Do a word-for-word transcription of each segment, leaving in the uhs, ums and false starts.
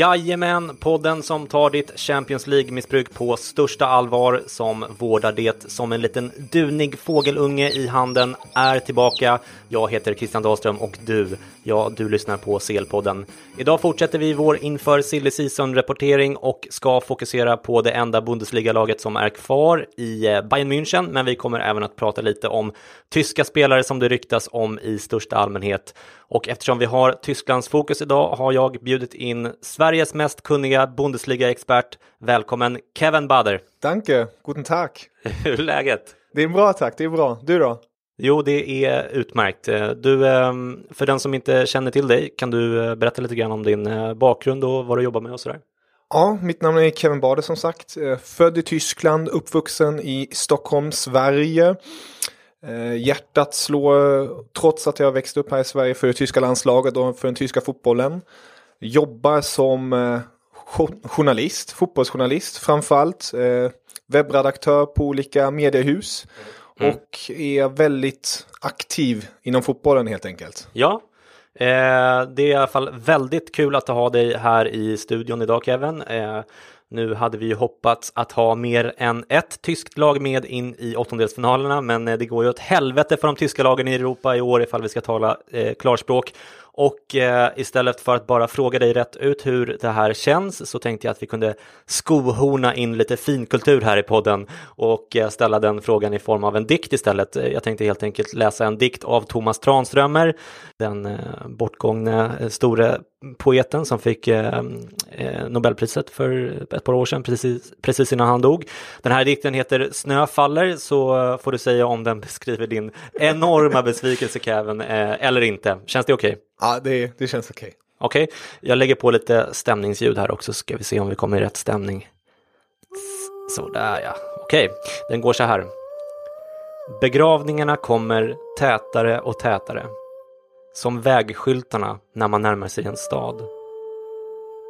Jajamän, podden som tar ditt Champions League-missbruk på största allvar, som vårdar det som en liten dunig fågelunge i handen, är tillbaka. Jag heter Christian Dahlström och du, ja du lyssnar på C L-podden. Idag fortsätter vi vår inför silly season-rapportering och ska fokusera på det enda Bundesliga-laget som är kvar i Bayern München. Men vi kommer även att prata lite om tyska spelare som det ryktas om i största allmänhet. Och eftersom vi har Tysklands fokus idag har jag bjudit in Sveriges mest kunniga Bundesliga-expert. Välkommen Kevin Bader. Danke, guten Tag. Hur är läget? Det är bra tack, det är bra. Du då? Jo, det är utmärkt. Du, för den som inte känner till dig, kan du berätta lite grann om din bakgrund och vad du jobbar med och sådär? Ja, mitt namn är Kevin Bader som sagt. Född i Tyskland, uppvuxen i Stockholm, Sverige. Hjärtat slår, trots att jag växte upp här i Sverige, för det tyska landslaget och för den tyska fotbollen. Jobbar som journalist, fotbollsjournalist framförallt, webbredaktör på olika mediehus och är väldigt aktiv inom fotbollen helt enkelt. Ja. Eh, det är i alla fall väldigt kul att ha dig här i studion idag, Kevin. Eh, nu hade vi ju hoppats att ha mer än ett tyskt lag med in i åttondelsfinalerna, men det går ju åt helvete för de tyska lagen i Europa i år ifall vi ska tala eh, klarspråk. Och eh, istället för att bara fråga dig rätt ut hur det här känns så tänkte jag att vi kunde skohorna in lite finkultur här i podden och eh, ställa den frågan i form av en dikt istället. Jag tänkte helt enkelt läsa en dikt av Thomas Tranströmer, den eh, bortgångna eh, stora poeten som fick eh, eh, Nobelpriset för ett par år sedan, precis, precis innan han dog. Den här dikten heter Snöfaller, så får du säga om den beskriver din enorma besvikelse, Kevin, eh, eller inte. Känns det okej? Okay? Ja, det, det känns okej. Okej, okay. Jag lägger på lite stämningsljud här också, ska vi se om vi kommer i rätt stämning. Sådär ja, okej. Okay. Den går så här. Begravningarna kommer tätare och tätare. Som vägskyltarna när man närmar sig en stad.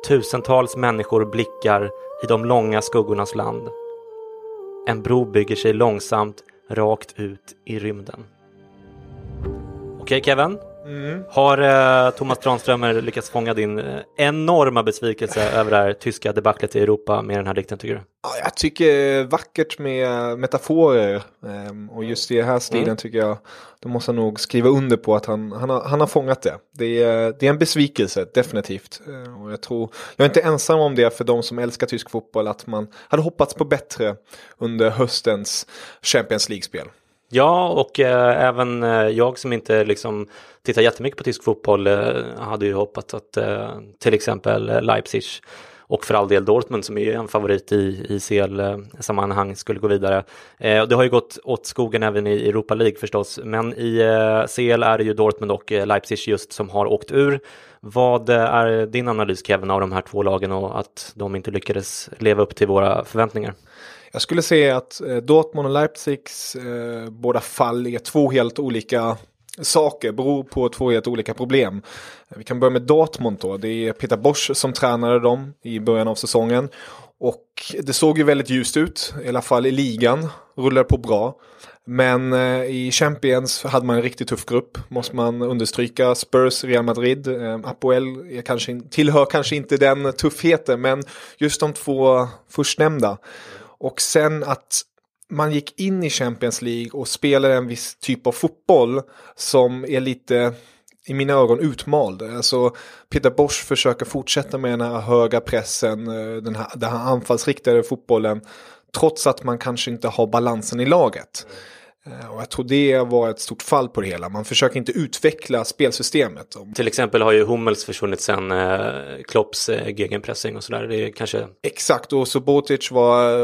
Tusentals människor blickar i de långa skuggornas land. En bro bygger sig långsamt rakt ut i rymden. Okej, okay, Kevin? Mm. Har eh, Thomas Tranströmer lyckats fånga din eh, enorma besvikelse över det här tyska debaclet i Europa med den här dikten, tycker du? Ja, jag tycker vackert med metaforer eh, och just i den här stilen mm. tycker jag då måste jag nog skriva under på att han, han, har, han har fångat det. Det är, det är en besvikelse, definitivt. Eh, och jag tror, jag är inte ensam om det för de som älskar tysk fotboll, att man hade hoppats på bättre under höstens Champions League-spel. Ja, och eh, även eh, jag som inte liksom tittar jättemycket på tysk fotboll eh, hade ju hoppats att eh, till exempel eh, Leipzig och för all del Dortmund, som är ju en favorit i, i C L-sammanhang, skulle gå vidare. Eh, det har ju gått åt skogen även i Europa League förstås, men i eh, C L är det ju Dortmund och eh, Leipzig just som har åkt ur. Vad är din analys, Kevin, av de här två lagen och att de inte lyckades leva upp till våra förväntningar? Jag skulle säga att Dortmund och Leipzigs eh, båda fall är två helt olika saker, beror på två helt olika problem. Vi kan börja med Dortmund då. Det är Peter Bosz som tränade dem i början av säsongen. Och det såg ju väldigt ljust ut, i alla fall i ligan, rullar på bra. Men eh, i Champions hade man en riktigt tuff grupp, måste man understryka. Spurs, Real Madrid, eh, Apoel är kanske, tillhör kanske inte den tuffheten, men just de två förstnämnda. Och sen att man gick in i Champions League och spelade en viss typ av fotboll som är lite, i mina ögon, utmald. Alltså Peter Bosz försöker fortsätta med den här höga pressen, den här, den här anfallsriktade fotbollen, trots att man kanske inte har balansen i laget. Och jag tror det var ett stort fall på det hela. Man försöker inte utveckla spelsystemet. Till exempel har ju Hummels försvunnit sen eh, Klopps eh, gegenpressing och sådär. Det är kanske... Exakt, och Subotic var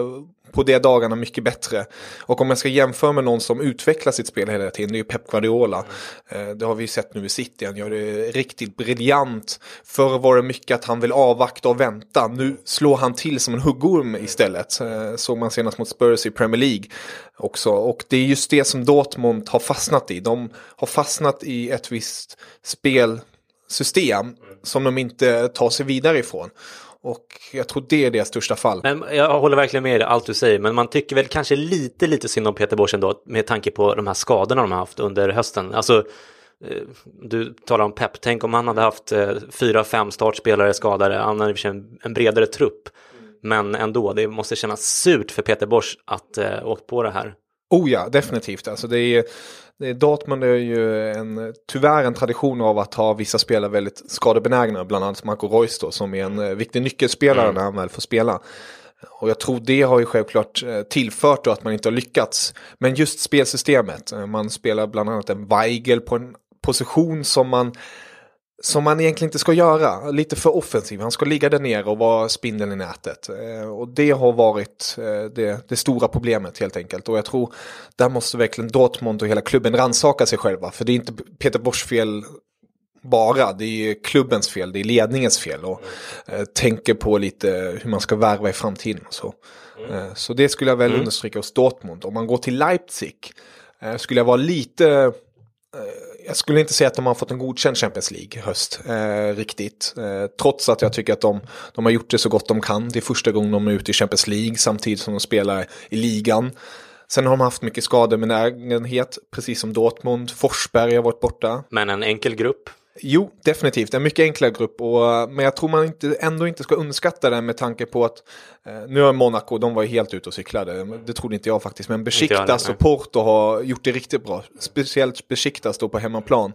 på de dagarna mycket bättre. Och om man ska jämföra med någon som utvecklar sitt spel hela tiden, det är ju Pep Guardiola. Mm. Eh, det har vi ju sett nu i City. Han gör det riktigt briljant. Förr var det mycket att han vill avvakta och vänta. Nu slår han till som en huggorm istället. Eh, såg man senast mot Spurs i Premier League också. Och det är just det som Dortmund har fastnat i. De har fastnat i ett visst spelsystem som de inte tar sig vidare ifrån. Och jag tror det är deras största fall. Men jag håller verkligen med i allt du säger. Men man tycker väl kanske lite, lite synd om Peter Bosz ändå, med tanke på de här skadorna de har haft under hösten. Alltså, du talar om Pep. Tänk om han hade haft fyra, fem startspelare skadade. Han hade en bredare trupp. Men ändå, det måste kännas surt för Peter Bosz att äh, åkt på det här. Oh ja, definitivt. Alltså det är... Dortmund är ju en, tyvärr en tradition av att ha vissa spelare väldigt skadebenägna, bland annat Marco Reus då, som är en viktig nyckelspelare när han väl får spela. Och jag tror det har ju självklart tillfört då att man inte har lyckats. Men just spelsystemet, man spelar bland annat en Weigel på en position som man som man egentligen inte ska göra, lite för offensiv. Han ska ligga där nere och vara spindeln i nätet. Och det har varit det, det stora problemet helt enkelt. Och jag tror där måste verkligen Dortmund och hela klubben rannsaka sig själva. För det är inte Peter Bosz fel bara, det är klubbens fel, det är ledningens fel. Och mm. tänker på lite hur man ska värva i framtiden. Och så. Mm. så det skulle jag väl mm. understryka hos Dortmund. Om man går till Leipzig skulle jag vara lite... Jag skulle inte säga att de har fått en godkänd Champions League höst eh, riktigt. Eh, trots att jag tycker att de, de har gjort det så gott de kan. Det är första gången de är ute i Champions League samtidigt som de spelar i ligan. Sen har de haft mycket skadebenägenhet, precis som Dortmund. Forsberg har varit borta. Men en enkel grupp? Jo, definitivt. En mycket enklare grupp. Och, men jag tror man inte, ändå inte ska underskatta den med tanke på att eh, nu är Monaco, de var ju helt ute och cyklade. Det trodde inte jag faktiskt. Men Besiktas och Porto har gjort det riktigt bra. Speciellt Besiktas då på hemmaplan.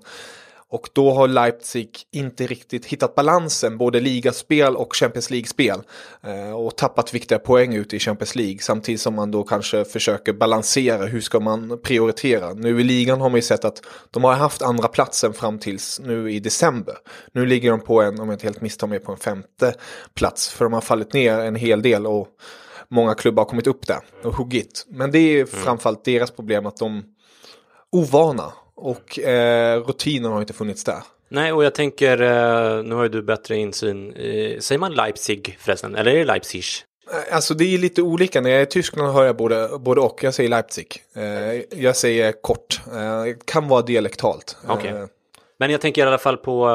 Och då har Leipzig inte riktigt hittat balansen, både ligaspel och Champions League-spel. Eh, och tappat viktiga poäng ute i Champions League. Samtidigt som man då kanske försöker balansera, hur ska man prioritera? Nu i ligan har man ju sett att de har haft andra platsen fram tills nu i december. Nu ligger de på en, om jag inte helt misstar mig, på en femte plats. För de har fallit ner en hel del och många klubbar har kommit upp där och huggit. Men det är framförallt deras problem att de är ovana. Och eh, rutinen har inte funnits där. Nej, och jag tänker, eh, nu har ju du bättre insyn. Eh, säger man Leipzig förresten? Eller är det Leipzig? Alltså det är lite olika. När jag är i Tyskland hör jag både, både och. Jag säger Leipzig. Eh, jag säger kort. Eh, kan vara dialektalt. Okej. Okay. Eh, Men jag tänker i alla fall på,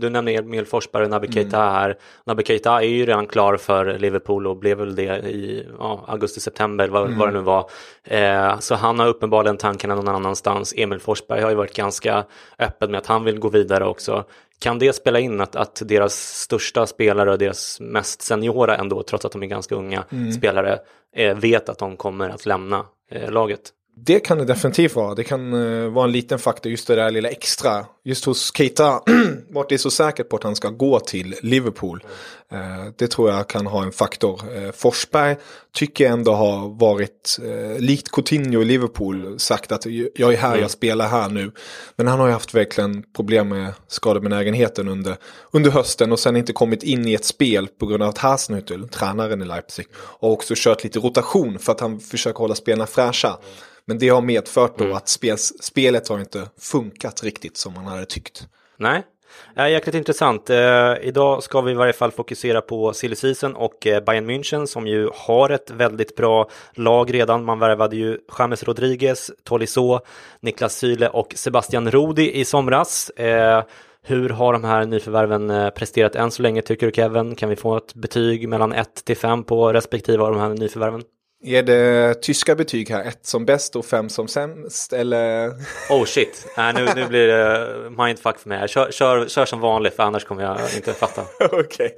du nämnde Emil Forsberg och Naby Keita här. Naby Keita är ju redan klar för Liverpool och blev väl det i ja, augusti-september, vad, mm. vad det nu var. Eh, så han har uppenbarligen tankarna någon annanstans. Emil Forsberg har ju varit ganska öppen med att han vill gå vidare också. Kan det spela in att, att deras största spelare och deras mest seniora ändå, trots att de är ganska unga mm. spelare, eh, vet att de kommer att lämna eh, laget? Det kan det definitivt vara. Det kan uh, vara en liten faktor, just det där lilla extra. Just hos Keita, vart det är så säkert på att han ska gå till Liverpool. Uh, det tror jag kan ha en faktor. Uh, Forsberg tycker ändå ha varit, uh, likt Coutinho i Liverpool, sagt att jag är här, mm. jag spelar här nu. Men han har ju haft verkligen problem med skadebenägenheten under, under hösten och sen inte kommit in i ett spel på grund av att Hasenhüttl, tränaren i Leipzig, har också kört lite rotation för att han försöker hålla spelarna fräscha. Men det har medfört då mm. att spels, spelet har inte funkat riktigt som man hade tyckt. Nej, äh, jäkligt intressant. Eh, idag ska vi i varje fall fokusera på silly season och eh, Bayern München som ju har ett väldigt bra lag redan. Man värvade ju James Rodriguez, Tolisso, Niklas Süle och Sebastian Rudi i somras. Eh, Hur har de här nyförvärven presterat än så länge, tycker du, Kevin? Kan vi få ett betyg mellan ett till fem på respektive av de här nyförvärven? Är det tyska betyg här? Ett som bäst och fem som sämst, eller? Oh shit, äh, nu, nu blir det mindfuck för mig. Kör, kör, kör som vanligt, för annars kommer jag inte fatta. Okej,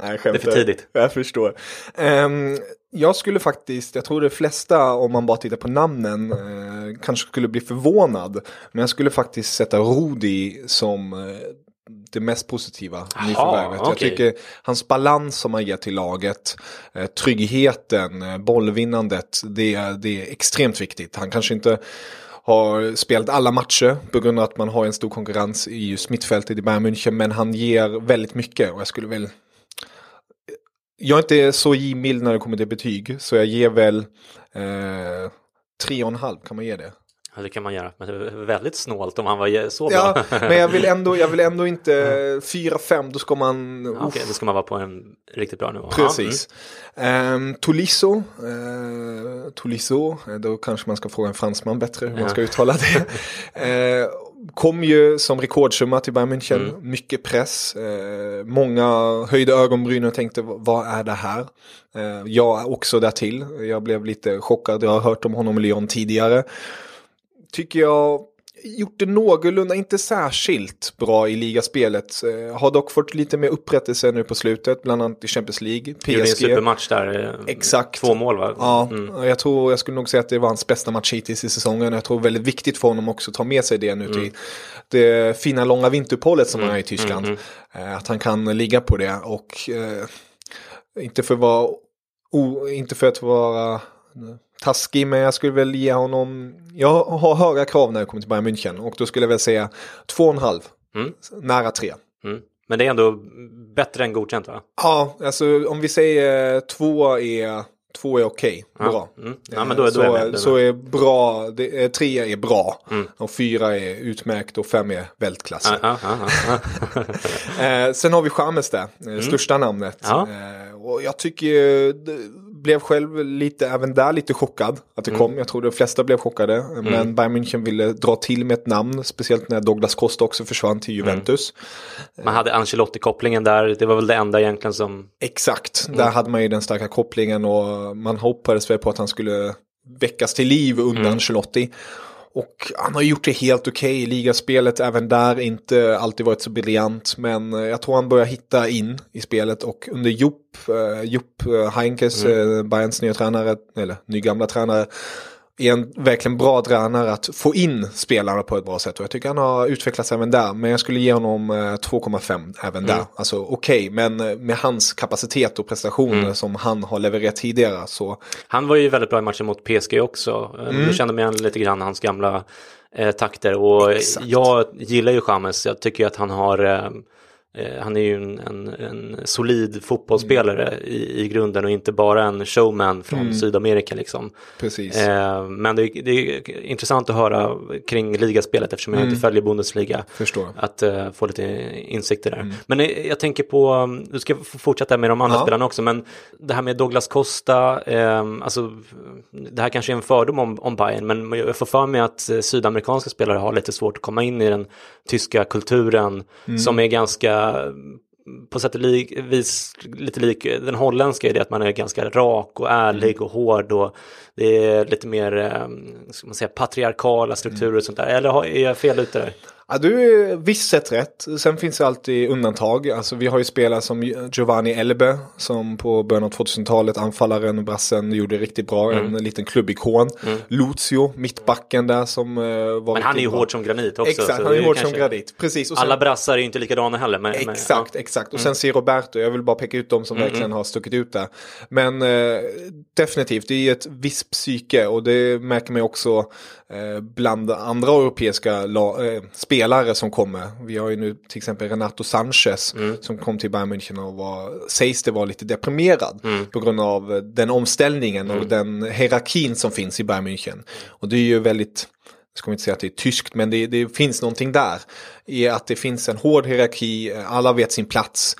okay. Det är för tidigt. Jag förstår. Um, jag skulle faktiskt, jag tror de flesta, om man bara tittar på namnen, uh, kanske skulle bli förvånad. Men jag skulle faktiskt sätta Rudi som... Uh, det mest positiva nyförvärvet. Okay. Jag tycker hans balans som han ger till laget, tryggheten, bollvinnandet, det, det är extremt viktigt. Han kanske inte har spelat alla matcher på grund av att man har en stor konkurrens i just mittfältet i Bayern München, men han ger väldigt mycket, och jag skulle väl... Jag är inte så givmild när det kommer till betyg, så jag ger väl eh, tre och en halv, kan man ge det? Det kan man göra, men det är väldigt snålt om han var så bra. Ja, men jag vill ändå, jag vill ändå inte fyra fem, då ska man... Ja, Okej, okay, då ska man vara på en riktigt bra nivå. Precis. Mm. Um, Tolisso, uh, Tolisso, då kanske man ska fråga en fransman bättre hur ja. man ska uttala det. Uh, kom ju som rekordsumma till Bayern München, mm. mycket press, eh, många höjda ögonbryn och tänkte, vad är det här? Uh, jag också därtill, jag blev lite chockad, jag har hört om honom i Lyon tidigare. Tycker jag gjort det någorlunda, inte särskilt bra i ligaspelet. Har dock fått lite mer upprättelse nu på slutet, bland annat i Champions League. P S G. Gjorde en supermatch där. Exakt. Två mål, va? Ja, mm. jag tror, jag skulle nog säga att det var hans bästa match hittills i säsongen. Jag tror väldigt viktigt för honom också att ta med sig det nu mm. till det fina långa vinterpålet som mm. han har i Tyskland. Mm. Mm. Att han kan ligga på det, och eh, inte för att vara, o, inte för att vara... taskig, men jag skulle väl ge honom, jag har höga krav när jag kommer till Bayern München, och då skulle jag väl säga två och en halv, mm. nära tre. Mm. Men det är ändå bättre än godkänt, va? Ja, alltså om vi säger två är två är okej, okay, bra. Ja. Mm. Ja, men då är, så, då är så är bra, det är, tre är bra, mm. och fyra är utmärkt och fem är vältklass. Ah, ah, ah, ah. Sen har vi Chamez där, mm. största namnet. Ja. Och jag tycker... blev själv lite, även där lite chockad att det mm. kom. Jag tror de flesta blev chockade. Mm. Men Bayern München ville dra till med ett namn. Speciellt när Douglas Costa också försvann till Juventus. Mm. Man hade Ancelotti-kopplingen där. Det var väl det enda egentligen som... Exakt. Mm. Där hade man ju den starka kopplingen. Och man hoppades väl på att han skulle väckas till liv under mm. Ancelotti. Och han har gjort det helt okej okay i ligaspelet. Även där inte alltid varit så briljant. Men jag tror han börjar hitta in i spelet. Och under Jupp, uh, Jupp Heynckes, mm. uh, Bayerns nya tränare, eller nygamla tränare, är en verkligen bra tränare att få in spelarna på ett bra sätt. Och jag tycker han har utvecklats även där. Men jag skulle ge honom uh, två komma fem även mm. där. Alltså okej, okay, men med hans kapacitet och prestationer mm. som han har levererat tidigare. Så... Han var ju väldigt bra i matchen mot P S G också. Mm. Du kände mig igen lite grann hans gamla eh, takter. Och exakt. Jag gillar ju Chamez. Jag tycker att han har... Eh, Han är ju en, en, en solid fotbollsspelare mm. i, i grunden, och inte bara en showman från mm. Sydamerika liksom. Precis. Eh, men det är, det är intressant att höra kring ligaspelet, eftersom jag mm. inte följer Bundesliga. Förstår. Att eh, få lite insikter där. Mm. Men eh, jag tänker på, du ska fortsätta med de andra ja. spelarna också, men det här med Douglas Costa, eh, alltså det här kanske är en fördom om, om Bayern, men jag får för mig att sydamerikanska spelare har lite svårt att komma in i den tyska kulturen mm. som är ganska på sätt och vis lite lik den holländska, är det att man är ganska rak och ärlig och hård, och det är lite mer, ska man säga, patriarkala strukturer och sånt där. Eller är jag fel ute där? Ja, du är visst sett rätt. Sen finns det alltid undantag. Alltså, vi har ju spelare som Giovanni Elbe, som på början av tvåtusentalet, anfallaren och brassen, gjorde riktigt bra. Mm. En liten klubbikon. Mm. Lucio, mittbacken där, som uh, var... Men han är ju bra. Hård som granit också. Exakt, så han är ju hård kanske... som granit. Precis. Och sen... Alla brassar är ju inte likadana heller. Men, exakt, men, ja. exakt. Och mm. sen ser Roberto, jag vill bara peka ut dem som mm. verkligen har stuckit ut där. Men uh, definitivt, det är ett visst psyke, och det märker man också uh, bland andra europeiska la- uh, spelare spelare som kommer. Vi har ju nu till exempel Renato Sanchez mm. som kom till Bayern München och var, sägs det var lite deprimerad mm. på grund av den omställningen mm. och den hierarkin som finns i Bayern München. Och det är ju väldigt jag ska inte säga att det är tyskt, men det, det finns någonting där i att det finns en hård hierarki, alla vet sin plats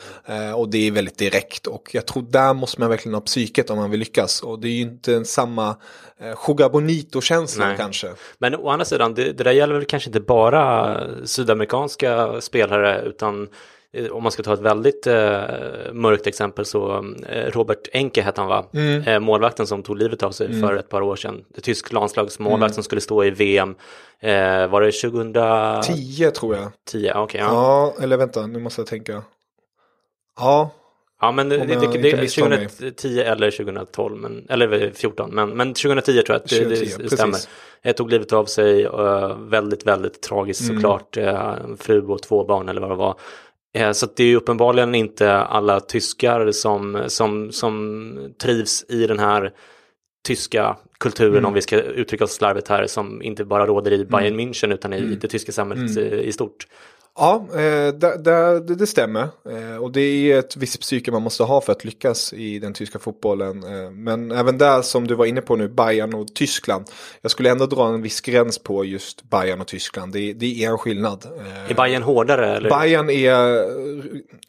och det är väldigt direkt, och jag tror där måste man verkligen ha psyket om man vill lyckas, och det är ju inte samma Juga Bonito-känslan kanske. Men å andra sidan, det, det där gäller väl kanske inte bara sydamerikanska spelare, utan om man ska ta ett väldigt eh, mörkt exempel så eh, Robert Enke hette han, va? Mm. Eh, målvakten som tog livet av sig mm. för ett par år sedan. Det tysk landslagsmålvakt mm. som skulle stå i V M. Eh, var det tjugohundratio tror jag? tio, okej. Okay, ja. ja, eller vänta, nu måste jag tänka. Ja, Ja, men det, det, det, det är tjugohundratio eller tjugotolv, men, eller fjorton, men, men tjugohundratio tror jag att det, tjugohundratio, det stämmer. Precis. Jag tog livet av sig, uh, väldigt, väldigt tragiskt mm. såklart, uh, fru och två barn eller vad det var. Uh, så det är ju uppenbarligen inte alla tyskar som, som, som trivs i den här tyska kulturen, mm. om vi ska uttrycka oss slarvigt här, som inte bara råder i Bayern München utan i mm. det tyska samhället mm. i, i stort. Ja, det stämmer, och det är ett visst psyke man måste ha för att lyckas i den tyska fotbollen, men även där som du var inne på nu, Bayern och Tyskland, jag skulle ändå dra en viss gräns på just Bayern och Tyskland, det är en skillnad. Är Bayern hårdare? Eller? Bayern är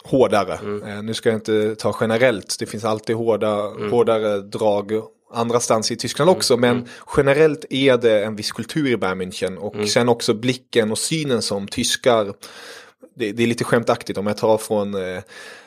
hårdare, mm. nu ska jag inte ta generellt, det finns alltid hårda, mm. hårdare drag andra stans i Tyskland också, mm. men generellt är det en viss kultur i Bayern München, och mm. sen också blicken och synen som tyskar, det, det är lite skämtaktigt om jag tar från, eh,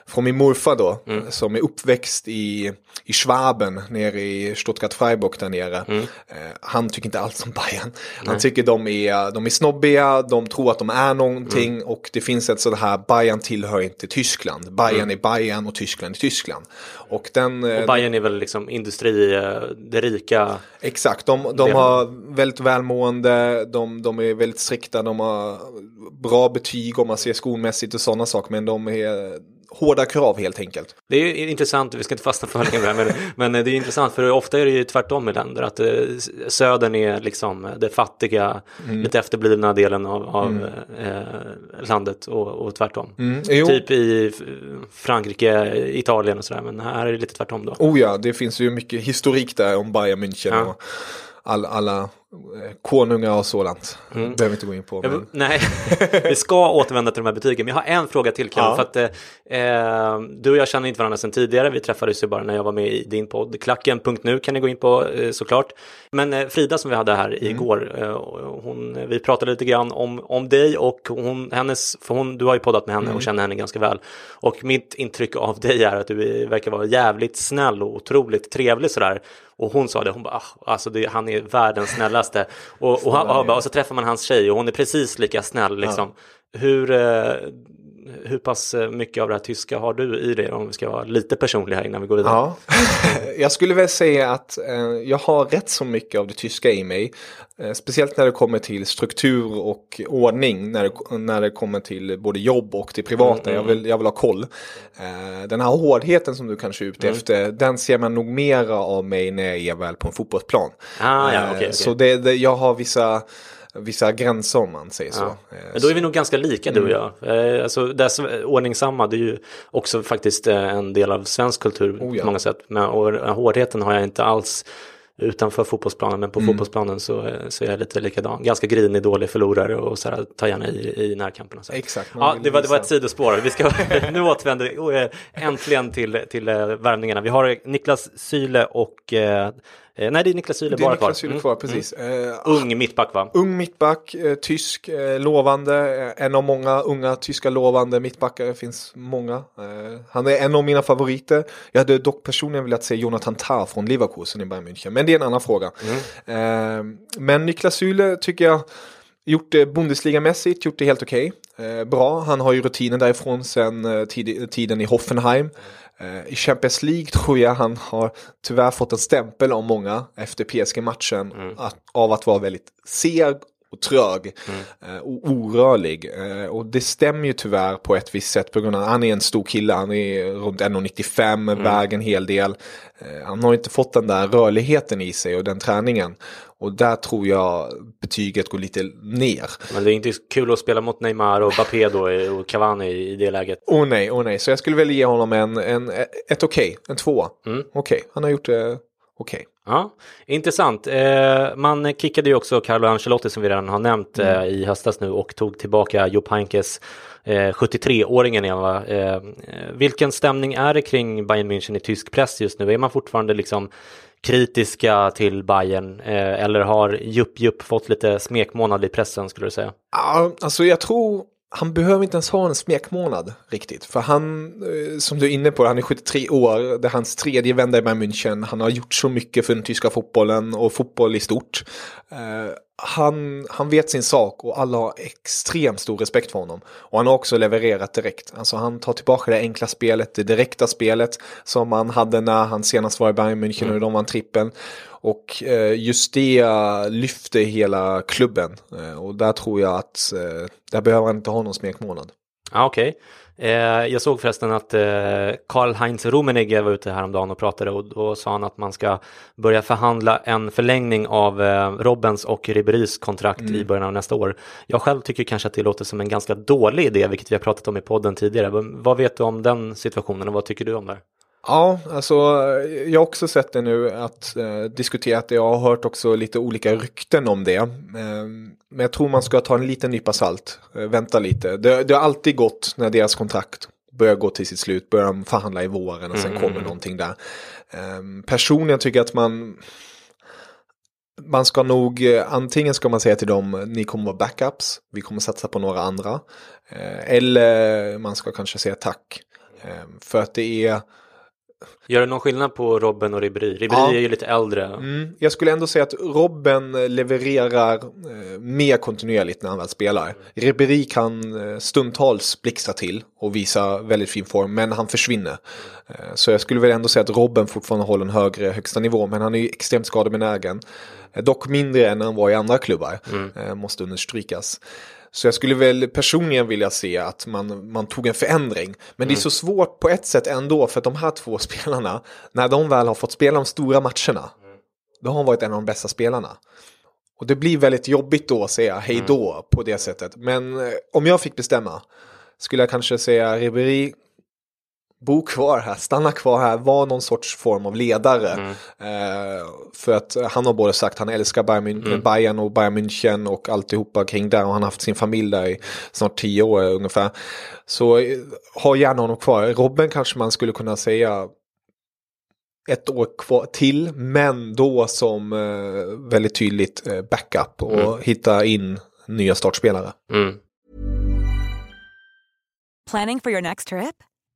från min morfar då, mm. som är uppväxt i, i Schwaben, nere i Stuttgart Freiburg där nere, mm. eh, han tycker inte alls om Bayern, han Nej. tycker de är, de är snobbiga, de tror att de är någonting, mm. och det finns ett sådär här, Bayern tillhör inte Tyskland, Bayern mm. är Bayern och Tyskland är Tyskland, och den... Och Bayern är väl liksom industri, det rika... Exakt, de, de har väldigt välmående, de, de är väldigt strikta, de har bra betyg om man ser skolmässigt och sådana saker, men de är hårda krav helt enkelt. Det är intressant, vi ska inte fastna för det, men, men det är intressant, för ofta är det ju tvärtom i länder, att södern är liksom det fattiga, mm. lite efterblivna delen av, av mm. eh, landet, och, och tvärtom. Mm. Typ i Frankrike, Italien och sådär, men här är det lite tvärtom då. Oh ja, det finns ju mycket historik där om Bayern München ja. och all, alla... konungar och sådant. Mm. Behöver inte gå in på. Men... Nej, vi ska återvända till de här betygen. Men jag har en fråga till, Kevin, ja. för att eh, du och jag känner inte varandra sedan tidigare. Vi träffades ju bara när jag var med i din podd. Klacken punkt nu kan ni gå in på eh, såklart. Men eh, Frida som vi hade här mm. igår, eh, hon, vi pratade lite grann om, om dig och hon, hennes, för hon, du har ju poddat med henne mm. och känner henne ganska väl. Och mitt intryck av dig är att du verkar vara jävligt snäll och otroligt trevlig sådär. Och hon sa det, hon bara, ah, alltså det, han är världens snälla. Och, och, och, och så träffar man hans tjej och hon är precis lika snäll liksom. ja. hur, hur pass mycket av det här tyska har du i dig, om vi ska vara lite personliga här innan vi går vidare? Ja. Jag skulle väl säga att eh, jag har rätt så mycket av det tyska i mig, eh, speciellt när det kommer till struktur och ordning, när det, när det kommer till både jobb och det privata. mm. jag, vill, jag vill ha koll. eh, den här hårdheten som du kanske är ute mm. efter, den ser man nog mera av mig när jag är väl på en fotbollsplan. ah, ja, okay, okay. Eh, så det, det, jag har vissa vissa gränser, om man säger så. Ja. Men då är vi nog ganska lika, mm. du och jag. Alltså, det är ordningsamma, det är ju också faktiskt en del av svensk kultur oh, ja. på många sätt. Men och hårdheten har jag inte alls utanför fotbollsplanen, men på mm. fotbollsplanen så, så är jag lite likadan. Ganska grinig, dålig förlorare och så här, tar gärna i, i närkamperna. Så. Exakt. Ja, det var, det var ett sidospår. Vi ska nu återvända äntligen till, till värmningarna. Vi har Niklas Süle och... Nej, det är Niklas Süle bara Niklas Süle kvar. Mm. Precis. Mm. Uh, ung mittback, va? Ung mittback, uh, tysk, uh, lovande. Uh, en av många unga tyska lovande mittbackare, finns många. Uh, han är en av mina favoriter. Jag hade dock personligen velat se Jonathan Tah från Leverkusen i Bayern München. Men det är en annan fråga. Mm. Uh, men Niklas Süle tycker jag gjort det Bundesliga-mässigt, gjort det helt okej. Okay. Uh, bra, han har ju rutinen därifrån sedan uh, tid- tiden i Hoffenheim. I Champions League tror jag han har tyvärr fått en stämpel av många efter P S G-matchen mm. att, av att vara väldigt seg och trög mm. och orörlig. Och det stämmer ju tyvärr på ett visst sätt på grund av att han är en stor kille, han är runt en komma nittiofem, mm. väger en hel del. Han har inte fått den där rörligheten i sig och den träningen. Och där tror jag betyget går lite ner. Men det är inte kul att spela mot Neymar och Mbappé då och Cavani i det läget. Åh oh, nej, åh oh, nej. Så jag skulle väl ge honom en, en, ett okej, okay, en två. Mm. Okej, okay. Han har gjort det okej. Okay. Ja, intressant. Eh, man kickade ju också Carlo Ancelotti som vi redan har nämnt eh, mm. i höstas nu och tog tillbaka Jupp Heynckes, eh, sjuttiotre-åringen igen, va? Eh, vilken stämning är det kring Bayern München i tysk press just nu? Är man fortfarande liksom kritiska till Bayern eh, eller har Jupp Jupp fått lite smekmånad i pressen, skulle du säga? Ja, alltså jag tror han behöver inte ens ha en smekmånad riktigt. För han, som du är inne på, han är sjuttiotre år. Det är hans tredje vända i Bayern München. Han har gjort så mycket för den tyska fotbollen och fotboll i stort. Uh, han, han vet sin sak och alla har extremt stor respekt för honom. Och han har också levererat direkt. Alltså han tar tillbaka det enkla spelet, det direkta spelet som han hade när han senast var i Bayern München mm. och de vann trippeln. Och just det lyfter hela klubben. Och där tror jag att där behöver han inte ha någon smekmånad. Ah, okej. Okay. Eh, jag såg förresten att eh, Karl-Heinz Rummenigge var ute häromdagen och pratade, och då sa han att man ska börja förhandla en förlängning av eh, Robbens och Ribérys kontrakt mm. i början av nästa år. Jag själv tycker kanske att det låter som en ganska dålig idé, vilket vi har pratat om i podden tidigare. Men vad vet du om den situationen och vad tycker du om det? Ja, alltså jag har också sett det nu att eh, diskuterat det. Jag har hört också lite olika rykten om det. Eh, men jag tror man ska ta en liten nypa salt. Eh, vänta lite. Det, det har alltid gått när deras kontrakt börjar gå till sitt slut. Börjar de förhandla i våren och sen mm. kommer någonting där. Eh, personligen tycker jag att man... Man ska nog, antingen ska man säga till dem, ni kommer vara backups. Vi kommer satsa på några andra. Eh, eller man ska kanske säga tack. Eh, för att det är... Gör det någon skillnad på Robben och Ribéry? Ribéry ja. är ju lite äldre. Mm. Jag skulle ändå säga att Robben levererar eh, mer kontinuerligt när han väl spelar. Mm. Ribéry kan eh, stundtals blixtra till och visa väldigt fin form, men han försvinner. Mm. Eh, så jag skulle väl ändå säga att Robben fortfarande håller en högre högsta nivå, men han är ju extremt skadebenägen. Eh, dock mindre än när han var i andra klubbar, mm. eh, måste understrykas. Så jag skulle väl personligen vilja se att man, man tog en förändring. Men mm. det är så svårt på ett sätt ändå, för att de här två spelarna, när de väl har fått spela de stora matcherna, mm. då har de varit en av de bästa spelarna. Och det blir väldigt jobbigt då att säga hej då mm. på det sättet. Men om jag fick bestämma skulle jag kanske säga Ribéry, bo kvar här, stanna kvar här, var någon sorts form av ledare. Mm. Eh, för att han har både sagt att han älskar Bayern, mm. Bayern och Bayern München och alltihopa kring där, och han har haft sin familj där i snart tio år ungefär. Så eh, ha gärna honom kvar. Robben kanske man skulle kunna säga ett år kvar till, men då som eh, väldigt tydligt eh, backup och mm. hitta in nya startspelare. Mm. Planning for your next trip?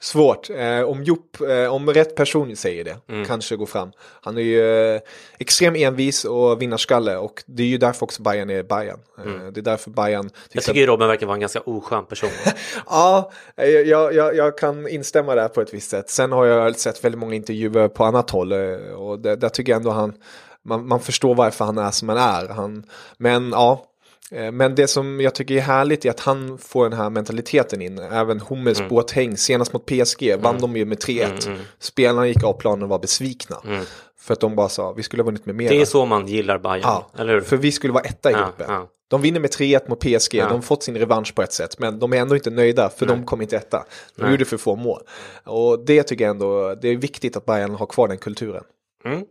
svårt. Eh, om Jupp, eh, om rätt person säger det, mm. kanske går fram. Han är ju eh, extremt envis och vinnarskalle, och det är ju därför också Bayern är Bayern. Mm. Eh, det är därför Bayern... Jag tycker att... Robben verkar vara en ganska oskön person. ja, jag, jag, jag kan instämma där på ett visst sätt. Sen har jag sett väldigt många intervjuer på annat håll, och där, där tycker jag ändå han... Man, man förstår varför han är som han är. Han, men ja... Men det som jag tycker är härligt är att han får den här mentaliteten in. Även Hummels mm. Boateng, senast mot P S G, mm. vann de ju med tre ett. Mm, mm. Spelarna gick av planen och var besvikna. Mm. För att de bara sa, vi skulle ha vunnit med mer. Det är så man gillar Bayern, ja, eller hur? För vi skulle vara etta i gruppen. Ja, ja. De vinner med tre ett mot P S G, ja. De har fått sin revansch på ett sätt. Men de är ändå inte nöjda, för Nej. De kom inte etta. De Nej. Gjorde för få mål. Och det tycker jag ändå, det är viktigt att Bayern har kvar den kulturen. Mm.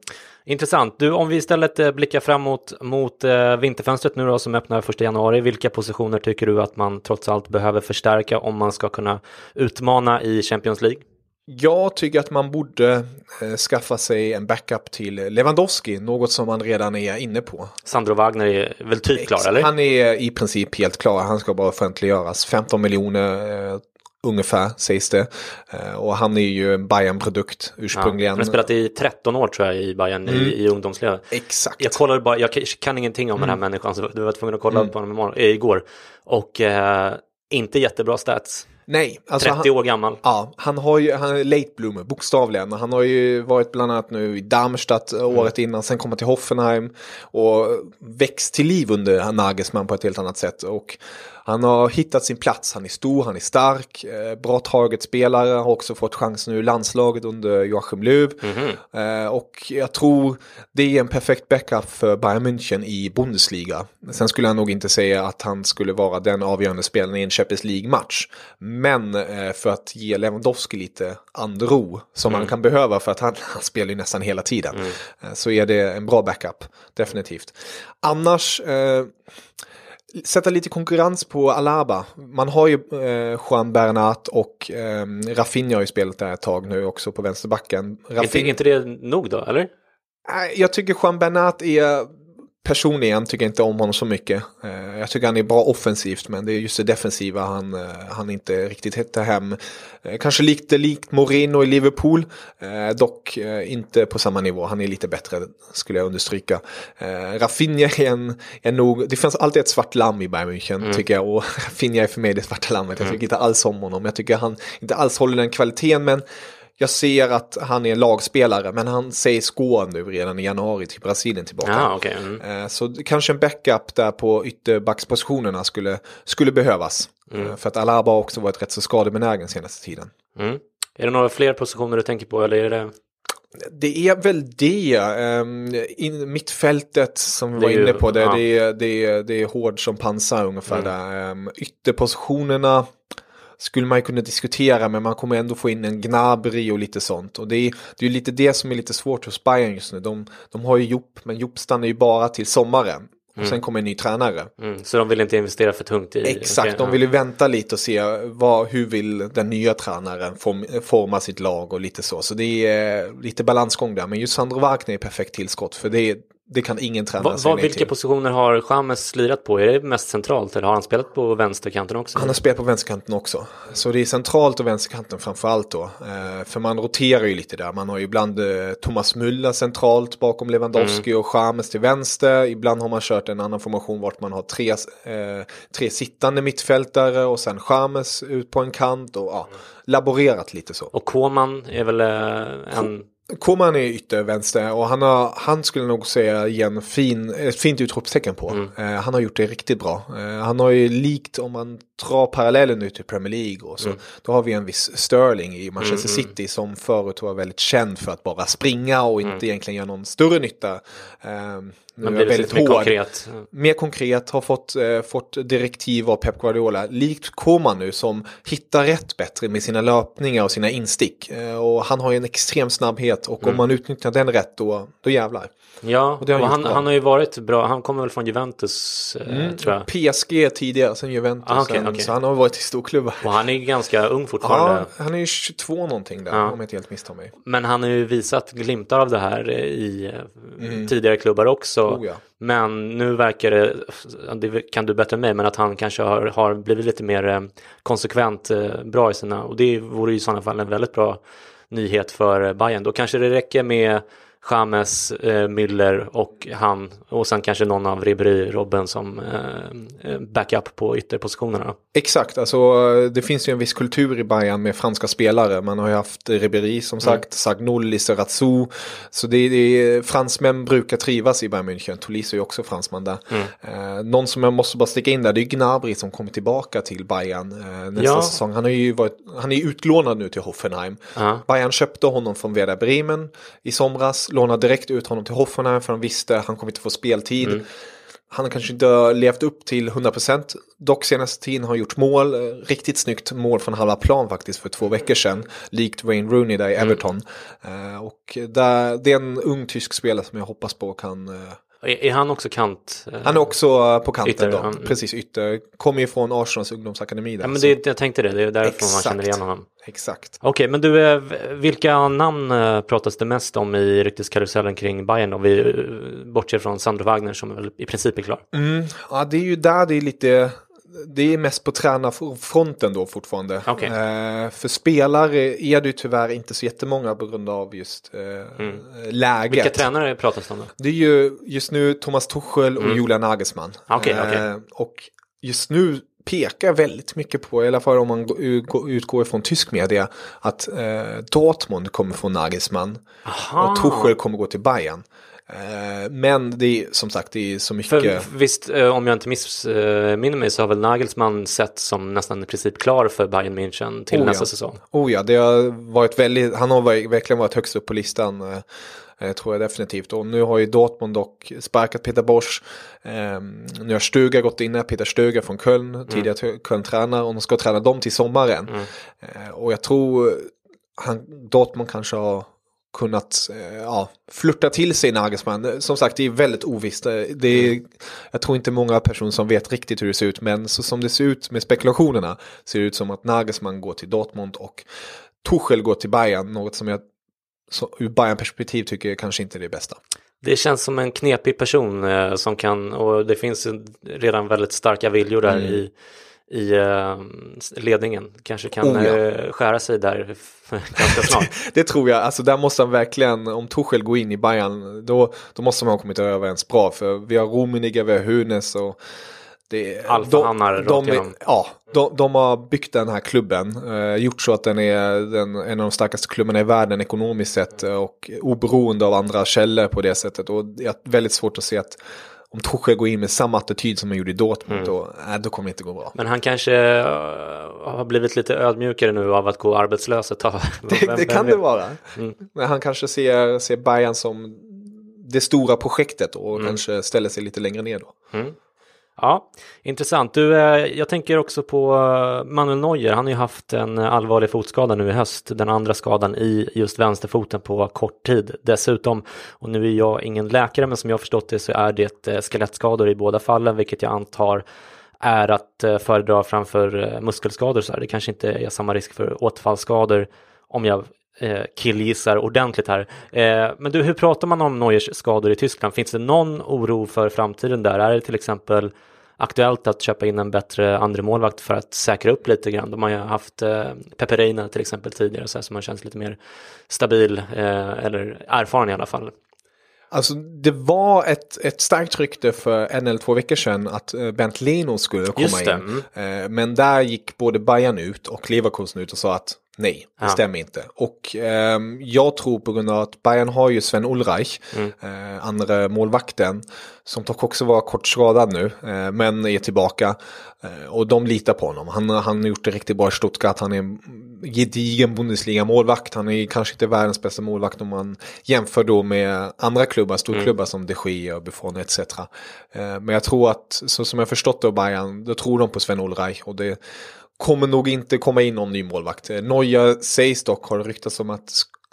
Intressant. Du, om vi istället blickar framåt mot eh, vinterfönstret nu då, som öppnar första januari. Vilka positioner tycker du att man trots allt behöver förstärka om man ska kunna utmana i Champions League? Jag tycker att man borde eh, skaffa sig en backup till Lewandowski, något som man redan är inne på. Sandro Wagner är väl typ klar, eller? Han är i princip helt klar. Han ska bara offentliggöras. femton miljoner eh, ungefär sägs det, och han är ju en Bayern-produkt ursprungligen. Ja, han har spelat i tretton år tror jag i Bayern mm. i, i ungdomsliga. Exakt. Jag kollade bara, jag kan ingenting om mm. den här människan, så du var tvungen att kolla mm. på honom imorgon, äh, igår och eh, inte jättebra stats. Nej, alltså trettio år han, gammal. Ja, han har ju, han är late bloomer bokstavligen. Han har ju varit bland annat nu i Darmstadt mm. året innan, sen kommer till Hoffenheim och växt till liv under Nagelsmann på ett helt annat sätt, och han har hittat sin plats. Han är stor, han är stark, eh, bra targetspelare, har också fått chans nu i landslaget under Joachim Löw. Mm-hmm. eh, och jag tror det är en perfekt backup för Bayern München i Bundesliga. Sen skulle jag nog inte säga att han skulle vara den avgörande spelaren i en Champions League-match. Men eh, för att ge Lewandowski lite andro som mm. han kan behöva, för att han, han spelar ju nästan hela tiden, mm. eh, så är det en bra backup, definitivt. Annars... Eh, sätta lite konkurrens på Alaba. Man har ju eh, Juan Bernat och eh, Rafinha har ju spelat där ett tag nu också på vänsterbacken. Rafinha... Är inte det nog då, eller? Jag tycker Juan Bernat är, personligen tycker jag inte om honom så mycket. Eh, jag tycker han är bra offensivt, men det är just det defensiva han, han inte riktigt hittar hem. Eh, kanske lite likt Moreno i Liverpool, eh, dock eh, inte på samma nivå. Han är lite bättre, skulle jag understryka. Eh, Rafinha är, en, är nog, det finns alltid ett svart lamm i Bayern München, mm. tycker jag. Och Rafinha är för mig det svarta lammet. Jag tycker mm. inte alls om honom. Jag tycker han inte alls håller den kvaliteten, men jag ser att han är lagspelare, men han sägs gå nu redan i januari till Brasilien tillbaka. Ah, okay. mm. Så kanske en backup där på ytterbackspositionerna skulle, skulle behövas. Mm. För att Alaba har också varit rätt så skadebenägen senaste tiden. Mm. Är det några fler positioner du tänker på, eller är det... Det är väl det, um, in, mittfältet som vi var inne på, det, ja. det, är, det, är, det är hård som pansar ungefär mm. där. Um, ytterpositionerna... skulle man ju kunna diskutera, men man kommer ändå få in en Gnabry och lite sånt. Och det är ju lite det som är lite svårt hos Bayern just nu. De, de har ju Jupp, men Jupp stannar ju bara till sommaren. Och mm. sen kommer en ny tränare. Mm. Så de vill inte investera för tungt i... Exakt, okay. De vill ju vänta lite och se vad, hur vill den nya tränaren form, forma sitt lag och lite så. Så det är lite balansgång där. Men just Sandro Wagner är perfekt tillskott, för det är... Det kan ingen tränare Va, säga nej Vilka till. Positioner har James lirat på? Är det mest centralt, eller har han spelat på vänsterkanten också? Han har spelat på vänsterkanten också. Så det är centralt och vänsterkanten framförallt då. Eh, för man roterar ju lite där. Man har ju ibland eh, Thomas Müller centralt bakom Lewandowski mm. och James till vänster. Ibland har man kört en annan formation vart man har tre, eh, tre sittande mittfältare och sen James ut på en kant. Och ja, laborerat lite så. Och Koman är väl eh, en... Koman är yttervänster, och han, har, han skulle nog säga igen fin, ett fint utropstecken på. Mm. Eh, han har gjort det riktigt bra. Eh, han har ju likt, om man drar parallellen nu till Premier League, och så, mm. då har vi en viss Sterling i Manchester mm. City som förut var väldigt känd för att bara springa och inte mm. egentligen göra någon större nytta. Eh, Nu men blir det lite mer konkret. Mer konkret, har fått, eh, fått direktiv av Pep Guardiola. Likt Koman nu, som hittar rätt bättre med sina löpningar och sina instick. Eh, och han har ju en extrem snabbhet, och mm. om man utnyttjar den rätt, då, då jävlar. Ja, och, det har och han, han har ju varit bra. Han kommer väl från Juventus, eh, mm. tror jag. P S G tidigare, sen Juventus. Ah, okay, sen, okay. Så han har varit i storklubbar. Och han är ju ganska ung fortfarande. Ja, han är ju tjugotvå någonting där, ja. Om jag inte helt misstar mig. Men han har ju visat glimtar av det här i mm. tidigare klubbar också. Oh ja. Men nu verkar det, det kan du bättre än mig, men att han kanske har, har blivit lite mer konsekvent bra i sina, och det vore ju i sådana fall en väldigt bra nyhet för Bayern. Då kanske det räcker med James, eh, Müller och han, och sen kanske någon av Ribéry, Robben som eh, backup på ytterpositionerna. Exakt, alltså det finns ju en viss kultur i Bayern med franska spelare. Man har ju haft Ribéry som sagt, mm. Sagnoli, Serazou. Så det, det, fransmän brukar trivas i Bayern München. Tolisso är ju också fransman där. Mm. Eh, någon som jag måste bara sticka in där, det är Gnabry som kommer tillbaka till Bayern eh, nästa ja. säsong. Han har ju varit, han är utlånad nu till Hoffenheim. Uh-huh. Bayern köpte honom från Werder Bremen i somras, lånade direkt ut honom till Hoffenheim för han visste att han kommer inte få speltid. Mm. Han har kanske inte levt upp till hundra procent. Dock senaste tiden har gjort mål. Riktigt snyggt mål från halva plan faktiskt för två veckor sedan. Likt Wayne Rooney där i Everton. Mm. Uh, och där, det är en ung tysk spelare som jag hoppas på kan... Uh, Är han också kant? Han är också på kanten ytter, då. Han, precis, ytter. Kommer ju från Arsenals ungdomsakademi där. Ja, men det, jag tänkte det. Det är därför exakt, man känner igen honom. Exakt. Okej, okay, men du, vilka namn pratas det mest om i rykteskarusellen kring Bayern? Om vi bortser från Sandro Wagner som väl i princip är klar. Mm, ja, det är ju där det är lite... Det är mest på tränarfronten då fortfarande. Okay. Eh, för spelare är det ju tyvärr inte så jättemånga på grund av just eh, mm. läget. Vilka tränare pratas det om då? Det är ju just nu Thomas Tuchel och mm. Julian Nagelsmann. Okay, okay. Eh, och just nu pekar väldigt mycket på, i alla fall om man utgår ifrån tysk media, att eh, Dortmund kommer från Nagelsmann. Aha. Och Tuchel kommer gå till Bayern. Men det är som sagt, det är så mycket. För, visst, om jag inte missminner mig så har väl Nagelsmann sett som nästan i princip klar för Bayern München till oh ja. nästa säsong. Oh ja, det har varit väldigt, han har varit, verkligen varit högst upp på listan, tror jag definitivt. Och nu har ju Dortmund dock sparkat Peter Bosz. Um, nu har Stuga gått in här, Peter Stuga från Köln, tidigare mm. Köln-tränare, och de ska träna dem till sommaren. Mm. Uh, och jag tror han, Dortmund kanske har kunnat ja, flirta till sig Nagelsmann. Som sagt, det är väldigt ovisst. Det är, jag tror inte många personer som vet riktigt hur det ser ut, men så som det ser ut med spekulationerna ser det ut som att Nagelsmann går till Dortmund och Tuchel går till Bayern, något som jag så, ur Bayern-perspektiv tycker jag kanske inte är det bästa. Det känns som en knepig person eh, som kan, och det finns redan väldigt starka viljor där mm. i i uh, ledningen. Kanske kan oh, ja. uh, skära sig där ganska snart. det, det tror jag. Alltså där måste han verkligen, om Tuchel går in i Bayern, då, då måste man ha kommit överens bra. För vi har Rummenigge, vi har Hönes och det, Alfahannar de, de, de, ja, de, de har byggt den här klubben. Eh, gjort så att den är den, en av de starkaste klubbarna i världen ekonomiskt sett och oberoende av andra källor på det sättet. Och det är väldigt svårt att se att om Tuchel går in med samma attityd som han gjorde i Dortmund, mm. då, äh, då kommer det inte gå bra. Men han kanske uh, har blivit lite ödmjukare nu av att gå arbetslös ett tag. det, vem, det kan det vara. Mm. Men han kanske ser, ser Bayern som det stora projektet och mm. kanske ställer sig lite längre ner då. Mm. Ja, intressant. Du, jag tänker också på Manuel Neuer. Han har ju haft en allvarlig fotskada nu i höst. Den andra skadan i just vänsterfoten på kort tid dessutom. Och nu är jag ingen läkare, men som jag har förstått det så är det skelettskador i båda fallen, vilket jag antar är att föredra framför muskelskador. Så här. Det kanske inte är samma risk för återfallsskador om jag killgissar ordentligt här. Men du, hur pratar man om Neuers skador i Tyskland? Finns det någon oro för framtiden där? Är det till exempel aktuellt att köpa in en bättre andra målvakt för att säkra upp lite grann? De har ju haft Pepe Reina till exempel tidigare så här, som har känts lite mer stabil eller erfaren i alla fall. Alltså det var ett, ett starkt rykte för en eller två veckor sedan att Bent Leno skulle komma in. Men där gick både Bayern ut och Leverkusen ut och sa att nej, det ja. stämmer inte. Och eh, jag tror på grund av att Bayern har ju Sven Ulreich, mm. eh, andra målvakten, som dock också var kortskadad nu, eh, men är tillbaka. Eh, och de litar på honom. Han har gjort det riktigt bra i Stuttgart. Han är en gedigen Bundesliga-målvakt. Han är kanske inte världens bästa målvakt om man jämför då med andra klubbar, storklubbar mm. som De Gea och Buffon et cetera. Eh, men jag tror att, så som jag förstått det av Bayern, då tror de på Sven Ulreich. Och det kommer nog inte komma in någon ny målvakt. Neuer sägs dock, har ryktats om att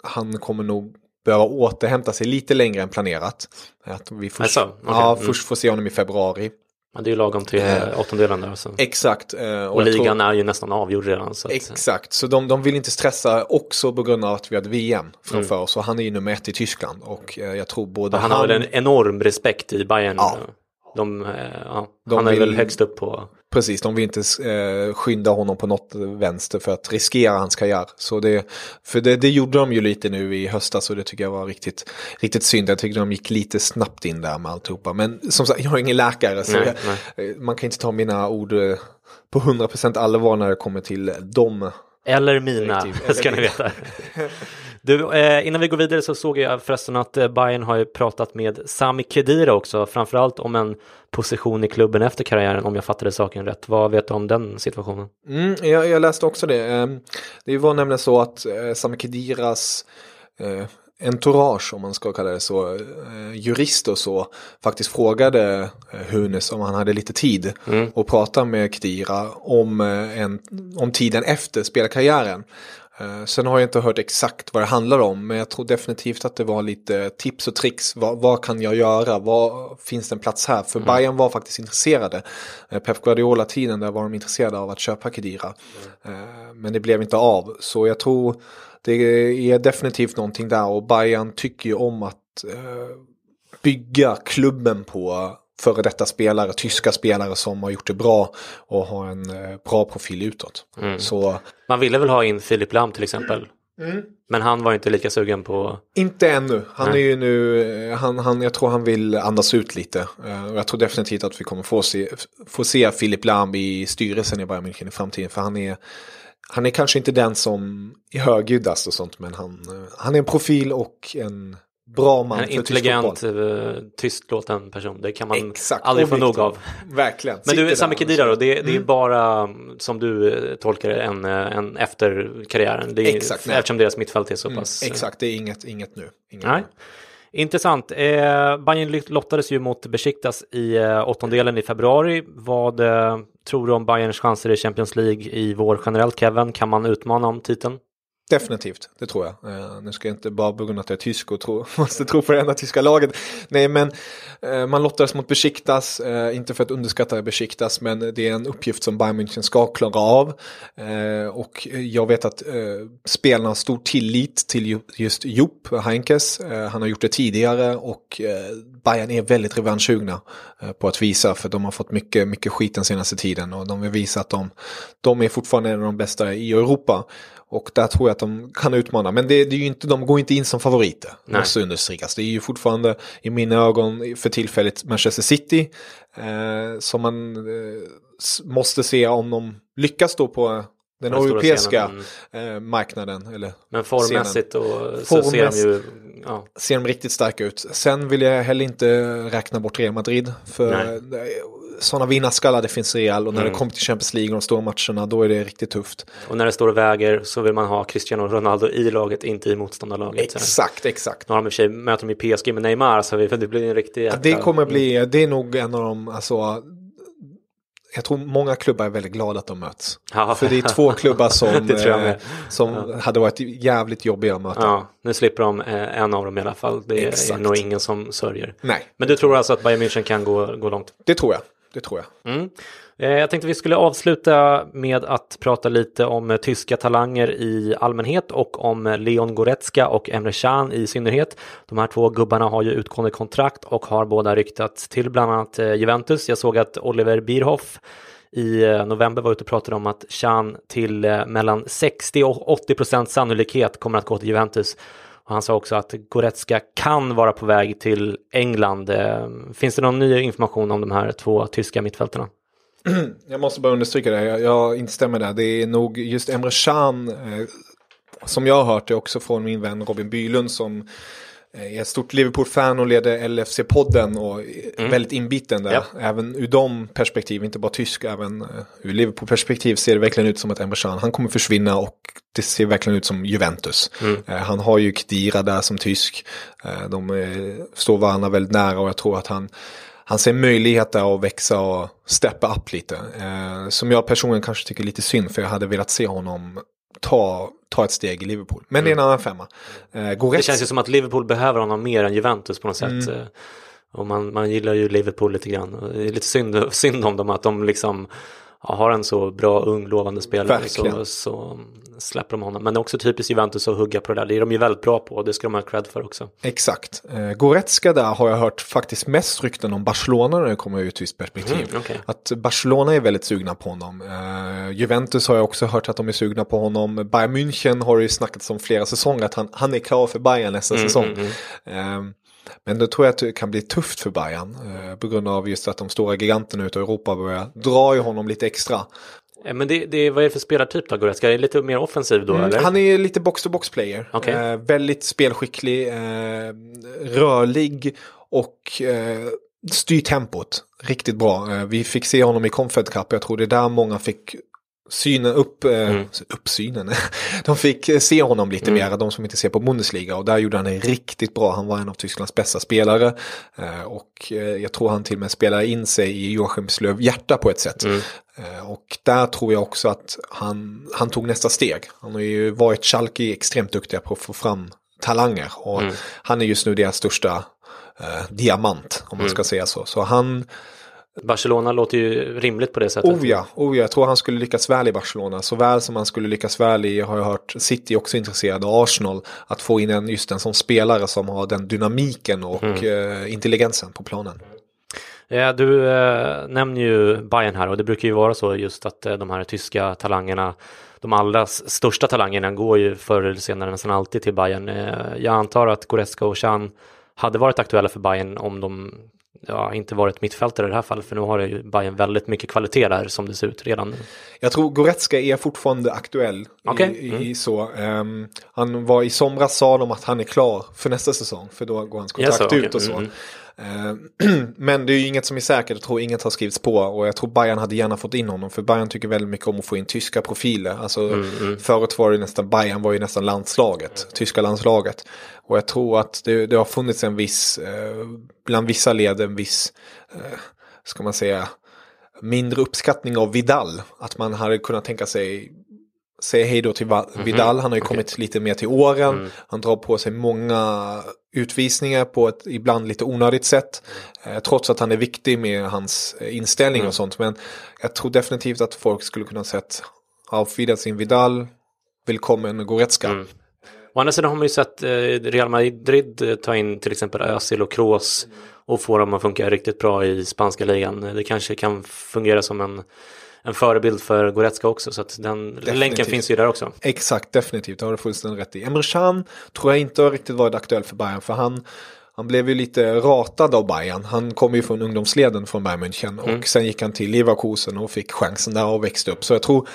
han kommer nog behöva återhämta sig lite längre än planerat. Att vi först, alltså, okay. ja, mm. först får se honom i februari. Men det är ju lagom till eh, åttondelen där. Så. Exakt. Eh, och och ligan tror, är ju nästan avgjord redan. Så att, exakt, så de, de vill inte stressa också på grund av att vi hade V M framför mm. oss. Och han är ju nummer ett i Tyskland. Och eh, jag tror både och han, han har väl en enorm respekt i Bayern. Ja. De, ja, de han är vill, väl högst upp på... Precis, de vill inte eh, skynda honom på något vänster för att riskera hans karriär. Så det, för det, det gjorde de ju lite nu i höstas och det tycker jag var riktigt, riktigt synd. Jag tycker de gick lite snabbt in där med alltihopa. Men som sagt, jag är ingen läkare så nej, jag, nej. man kan inte ta mina ord på hundra procent allvar när det kommer till dem. Eller mina, eller ska ni veta. Du, eh, innan vi går vidare så såg jag förresten att Bayern har ju pratat med Sami Khedira också, framförallt om en position i klubben efter karriären, om jag fattade saken rätt. Vad vet du om den situationen? Mm, jag, jag läste också det. Det var nämligen så att Sami Khediras eh, entourage, om man ska kalla det så, jurist och så, faktiskt frågade Hunes om han hade lite tid mm. att prata med Khedira om, en, om tiden efter spelarkarriären. Sen har jag inte hört exakt vad det handlar om, men jag tror definitivt att det var lite tips och tricks. Vad, vad kan jag göra? Vad, finns det en plats här? För mm. Bayern var faktiskt intresserade. Pep Guardiola-tiden där var de intresserade av att köpa Khedira. Mm. Men det blev inte av. Så jag tror det är definitivt någonting där. Och Bayern tycker ju om att bygga klubben på före detta spelare, tyska spelare som har gjort det bra och har en bra profil utåt. Mm. Så man ville väl ha in Filip Lahm till exempel. Mm. Men han var inte lika sugen på... Inte ännu. Han Nej. är ju nu... Han, han, jag tror han vill andas ut lite. Uh, jag tror definitivt att vi kommer få se, få se Filip Lahm i styrelsen i Bayern München i framtiden. För han är, han är kanske inte den som är högljuddast och sånt, men han, han är en profil och en... bra man, en intelligent, tystlåten person. Det kan man Exakt, aldrig få nog av. Verkligen. Men Sitter du, Sami Khedira då, det, mm. det är bara, som du tolkar en, en efter karriären. Det är, Exakt, eftersom deras mittfält är så pass... Mm. Exakt, det är inget, inget nu. Inget nej. Nu. Intressant. Eh, Bayern lottades ju mot Besiktas i eh, åttondelen i februari. Vad eh, tror du om Bayerns chanser i Champions League i vår generellt, Kevin? Kan man utmana om titeln? Definitivt, det tror jag. Uh, nu ska jag inte bara begrunda att jag är tysk och tro, måste tro på det enda tyska laget. Nej, men uh, man lottades mot Besiktas, uh, inte för att underskatta Besiktas, men det är en uppgift som Bayern München ska klara av. Uh, och jag vet att uh, spelarna har stor tillit till just Jupp Heynckes. Uh, han har gjort det tidigare och uh, Bayern är väldigt revanschugna uh, på att visa, för de har fått mycket, mycket skit den senaste tiden och de vill visa att de, de är fortfarande en av de bästa i Europa. Och där tror jag att de kan utmana. Men det, det är ju inte, de går inte in som favoriter. Nej. Måste understrykas. Det är ju fortfarande i mina ögon för tillfället Manchester City. Eh, som man eh, måste se om de lyckas då på den europeiska eh, marknaden. Eller men formmässigt och formmässigt, så ser de ju... Ja. Ser de riktigt starka ut. Sen vill jag heller inte räkna bort Real Madrid. För Nej. sådana vinnarskallar, det finns Real. Och när mm. det kommer till Champions League och de stora matcherna, då är det riktigt tufft. Och när det står och väger så vill man ha Cristiano Ronaldo i laget, inte i motståndarlaget. Exakt, exakt. Nu har de i och för sig möten med P S G med Neymar, så det blir en riktig... Ja, det kommer bli, det är nog en av de... Alltså, jag tror många klubbar är väldigt glada att de möts. Ja. För det är två klubbar som, eh, som ja. hade varit jävligt jobbiga att möta. Ja, nu slipper de eh, en av dem i alla fall. Det är Exakt. nog ingen som sörjer. Nej. Men du tror alltså att Bayern München kan gå, gå långt? Det tror jag. Det tror jag. Mm. Eh, jag tänkte vi skulle avsluta med att prata lite om tyska talanger i allmänhet och om Leon Goretzka och Emre Can i synnerhet. De här två gubbarna har ju utgående kontrakt och har båda ryktats till bland annat Juventus. Jag såg att Oliver Bierhoff i november var ute och pratade om att Can till mellan sextio och åttio procent sannolikhet kommer att gå till Juventus. Och han sa också att Goretzka kan vara på väg till England. Finns det någon ny information om de här två tyska mittfältarna? Jag måste bara understryka det. Jag, jag instämmer där. Det är nog just Emre Can, eh, som jag har hört det också från min vän Robin Bylund, som är ett stort Liverpool-fan och leder L F C-podden och mm. väldigt inbiten där. Yep. Även ur de perspektiv, inte bara tysk, även ur Liverpool-perspektiv ser det verkligen ut som att Emre Can, han kommer försvinna och det ser verkligen ut som Juventus. Mm. Han har ju Khedira där som tysk. De står varandra väldigt nära och jag tror att han Han ser möjligheter att växa och steppa upp lite. Eh, som jag personligen kanske tycker är lite synd, för jag hade velat se honom ta, ta ett steg i Liverpool. Men mm. det är en annan femma. Eh, Goretzka... Det känns ju som att Liverpool behöver honom mer än Juventus på något sätt. Mm. Och man, man gillar ju Liverpool lite grann. Det är lite synd, synd om dem att de liksom har en så bra ung lovande spelare så, så släpper de honom. Men det är också typiskt Juventus att hugga på det där. Det är de ju väldigt bra på och det ska de ha cred för också. Exakt. Eh, Goretzka där har jag hört faktiskt mest rykten om Barcelona när det kommer ut ur ett visst perspektiv. Mm, okay. Att Barcelona är väldigt sugna på honom. Eh, Juventus har jag också hört att de är sugna på honom. Bayern München har ju snackats om flera säsonger att han, han är klar för Bayern nästa mm, säsong. Mm, mm. Eh, Men då tror jag att det kan bli tufft för Bayern eh, på grund av just att de stora giganterna ute i Europa börjar dra i honom lite extra. Men det, det, vad är det för spelartyp då, Goretzka? Är det lite mer offensiv då? Mm, eller? Han är lite box-to-box-player. Okay. Eh, väldigt spelskicklig, eh, rörlig och eh, styr tempot riktigt bra. Eh, vi fick se honom i Comfort Cup. Jag tror det är där många fick... synen upp, mm. uppsynen. De fick se honom lite mm. mer, de som inte ser på Bundesliga, och där gjorde han det riktigt bra. Han var en av Tysklands bästa spelare och jag tror han till och med spelade in sig i Joachim Löw hjärta på ett sätt. Mm. Och där tror jag också att han, han tog nästa steg. Han har ju varit Schalke extremt duktiga på att få fram talanger och mm. han är just nu deras största eh, diamant om man mm. ska säga så. Så han Barcelona låter ju rimligt på det sättet. Oh ja, oh ja, jag tror han skulle lyckas väl i Barcelona. Såväl som han skulle lyckas väl i, har jag hört, City också intresserad av Arsenal. Att få in en, just en sån spelare som har den dynamiken och mm. eh, intelligensen på planen. Ja, du eh, nämner ju Bayern här och det brukar ju vara så just att eh, de här tyska talangerna, de allra största talangerna går ju förr eller senare nästan alltid till Bayern. Eh, jag antar att Goretzka och Chan hade varit aktuella för Bayern om de... ja, inte varit mittfältare i det här fallet, för nu har ju Bayern väldigt mycket kvalitet där som det ser ut redan nu. Jag tror Goretzka är fortfarande aktuell. Okay. i, i mm. så. Um, han var i somras, sa de att han är klar för nästa säsong, för då går hans kontrakt yes, okay. ut och så. Mm. Men det är ju inget som är säkert. Jag tror inget har skrivits på och jag tror Bayern hade gärna fått in honom, för Bayern tycker väldigt mycket om att få in tyska profiler. Alltså mm, mm. förut var det nästan, Bayern var ju nästan landslaget, tyska landslaget, och jag tror att det, det har funnits en viss eh, bland vissa led en viss eh, ska man säga mindre uppskattning av Vidal, att man hade kunnat tänka sig säga hej då till Vidal. Han har ju okay. kommit lite mer till åren. Mm. Han drar på sig många utvisningar på ett ibland lite onödigt sätt. Eh, trots att han är viktig med hans inställning mm. och sånt. Men jag tror definitivt att folk skulle kunna sett Auf Wiedersehen Vidal, välkommen Goretzka. Mm. Å andra sidan har man ju sett eh, Real Madrid ta in till exempel Özil och Kroos och få dem att funka riktigt bra i spanska ligan. Det kanske kan fungera som en en förebild för Goretzka också, så att den definitivt. Länken finns ju där också. Exakt, definitivt. Det har du fullständigt rätt i. Emre Can tror jag inte har riktigt varit aktuell för Bayern, för han, han blev ju lite ratad av Bayern. Han kom ju från ungdomsleden från Bayern München och mm. sen gick han till Leverkusen och fick chansen där och växte upp. Så jag tror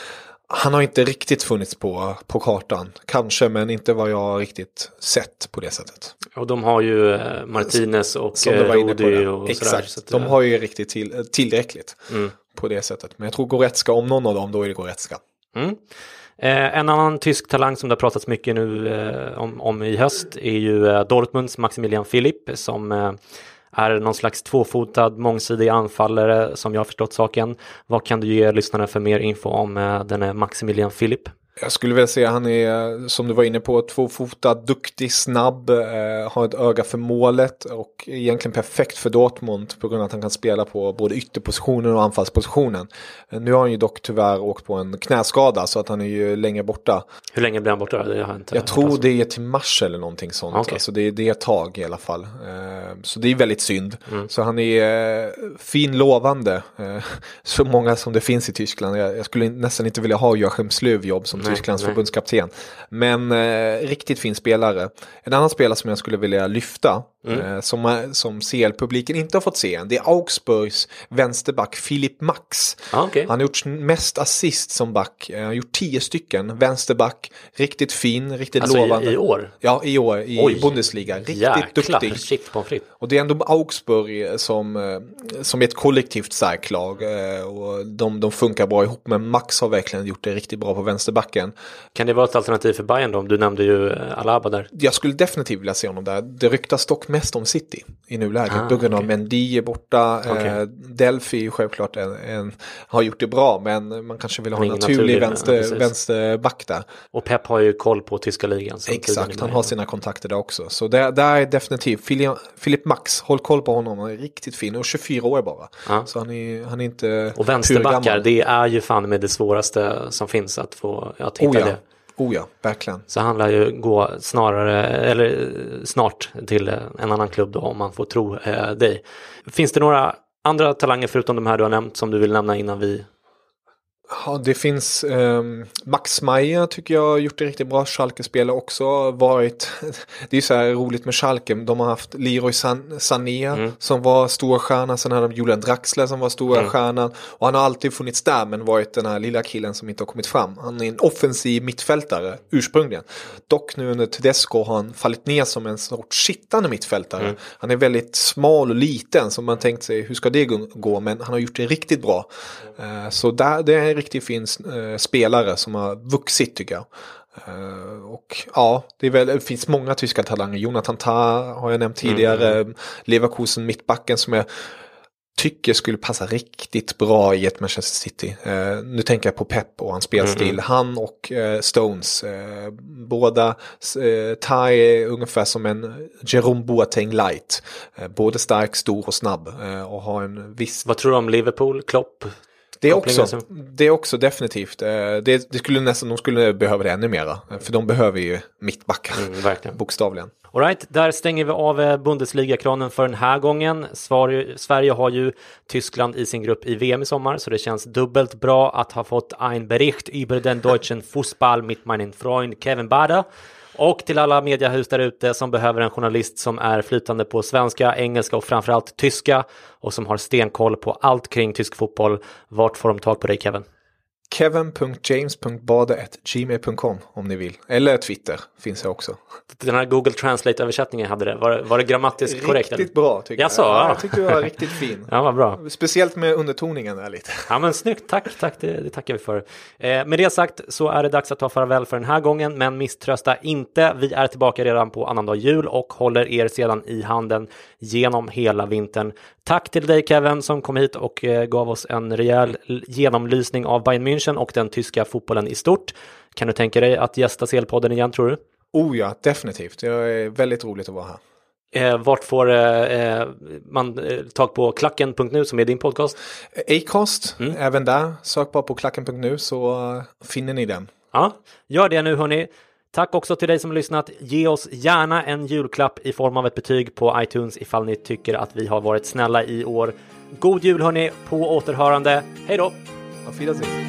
han har inte riktigt funnits på, på kartan. Kanske, men inte vad jag riktigt sett på det sättet. Och de har ju Martinez och Rodi och exakt. Sådär. Så att, de har ju riktigt till, tillräckligt. Mm. på det sättet. Men jag tror Goretzka, om någon av dem, då är det Goretzka. Mm. Eh, en annan tysk talang som det har pratats mycket nu eh, om, om i höst är ju eh, Dortmunds Maximilian Philipp, som eh, är någon slags tvåfotad, mångsidig anfallare som jag har förstått saken. Vad kan du ge lyssnarna för mer info om eh, denne Maximilian Philipp? Jag skulle väl säga han är, som du var inne på, tvåfotad, duktig, snabb, eh, har ett öga för målet och egentligen perfekt för Dortmund på grund av att han kan spela på både ytterpositionen och anfallspositionen. Nu har han ju dock tyvärr åkt på en knäskada, så att han är ju länge borta. Hur länge blir han borta? Det har jag inte jag tror det är till mars eller någonting sånt. Okay. Alltså det, det är ett tag i alla fall. Eh, så det är väldigt synd. Mm. Så han är eh, finlovande. Eh, så många som det finns i Tyskland. Jag, jag skulle nästan inte vilja ha Joachim Löw jobb som Tysklands nej, nej. förbundskapten. Men eh, riktigt fin spelare. En annan spelare som jag skulle vilja lyfta mm. eh, som, som C L-publiken inte har fått se än, det är Augsburgs vänsterback Philipp Max. Ah, okay. Han har gjort mest assist som back. Han har gjort tio stycken vänsterback. Riktigt fin, riktigt alltså lovande. I, i år? Ja, i år. I Oj. Bundesliga. Riktigt Jäklar, duktig. Shit, och det är ändå Augsburg som, som är ett kollektivt starkt lag. Och de, de funkar bra ihop, men Max har verkligen gjort det riktigt bra på vänsterback. Kan det vara ett alternativ för Bayern då? Du nämnde ju Alaba där. Jag skulle definitivt vilja se honom där. Det ryktas dock mest om City i nuläget. Ah, på grund av okay. Mendy är borta. Okay. Eh, Delphi självklart en, en, har gjort det bra, men man kanske vill ha en naturlig, naturlig vänster, ja, vänsterback där. Och Pep har ju koll på tyska ligan. Exakt, han har sina kontakter där också. Så där, där är definitivt Filip Max, håll koll på honom, han är riktigt fin och tjugofyra år bara. Ah. Så han är, han är inte. Och vänsterbackar, det är ju fan med det svåraste som finns att få att hitta oh, ja. det. Oh ja, verkligen. Så han lär ju gå snarare, eller snart till en annan klubb då, om man får tro eh, dig. Finns det några andra talanger förutom de här du har nämnt som du vill nämna innan vi... Ja, det finns eh, Max Meyer tycker jag har gjort en riktigt bra Schalke-spelare också. Varit, det är så här roligt med Schalke, de har haft Leroy San- Sané mm. som var stora stjärnan, sen hade de Julian Draxler som var stora mm. stjärnan, och han har alltid funnits där men varit den här lilla killen som inte har kommit fram. Han är en offensiv mittfältare ursprungligen, dock nu under Tedesco har han fallit ner som en sorts sittande mittfältare. Mm. Han är väldigt smal och liten, så man tänkt sig hur ska det gå, men han har gjort det riktigt bra. Eh, så där, det är riktigt fin eh, spelare som har vuxit tycker jag. Eh, och ja, det, är väl, det finns många tyska talanger. Jonathan Tah har jag nämnt tidigare. Mm. Leverkusen, mittbacken som jag tycker skulle passa riktigt bra i ett Manchester City. Eh, nu tänker jag på Pep och hans spelstil. Mm. Han och eh, Stones. Eh, båda eh, Tah är ungefär som en Jerome Boateng light. Eh, både stark, stor och snabb. Eh, och har en viss... Vad tror du om Liverpool, Klopp? Det är också, det är också definitivt. Det, det skulle nästan, de skulle behöva det ännu mera. För de behöver ju mittbackar, mm, bokstavligen. All right, där stänger vi av Bundesliga-kranen för den här gången. Sverige har ju Tyskland i sin grupp i V M i sommar, så det känns dubbelt bra att ha fått en Bericht über den deutschen Fußball mit meinen Freund Kevin Bader. Och till alla mediehus där ute som behöver en journalist som är flytande på svenska, engelska och framförallt tyska och som har stenkoll på allt kring tysk fotboll. Vart får de tag på dig, Kevin? kevin punkt james punkt bader snabel-a gmail punkt com om ni vill. Eller Twitter finns jag också. Den här Google Translate-översättningen hade det. Var, var det grammatiskt korrekt? Riktigt bra tycker jag. Jag, sa, ja. jag tyckte du var riktigt fin. Ja, vad bra. Speciellt med undertoningen där lite. Ja, men snyggt. Tack, tack. Det, det tackar vi för. Eh, med det sagt så är det dags att ta farväl för den här gången. Men misströsta inte. Vi är tillbaka redan på annandag jul och håller er sedan i handen genom hela vintern. Tack till dig Kevin som kom hit och eh, gav oss en rejäl genomlysning av Bayern München och den tyska fotbollen i stort. Kan du tänka dig att gästa C L-podden igen, tror du? Oh ja, definitivt. Det är väldigt roligt att vara här. Eh, vart får eh, man eh, tag på klacken punkt nu som är din podcast? Acast, mm. även där. Sök bara på klacken punkt nu så finner ni den. Ja, gör det nu hörni. Tack också till dig som har lyssnat. Ge oss gärna en julklapp i form av ett betyg på iTunes ifall ni tycker att vi har varit snälla i år. God jul hörni, på återhörande. Hej då! Auf Wiedersehen.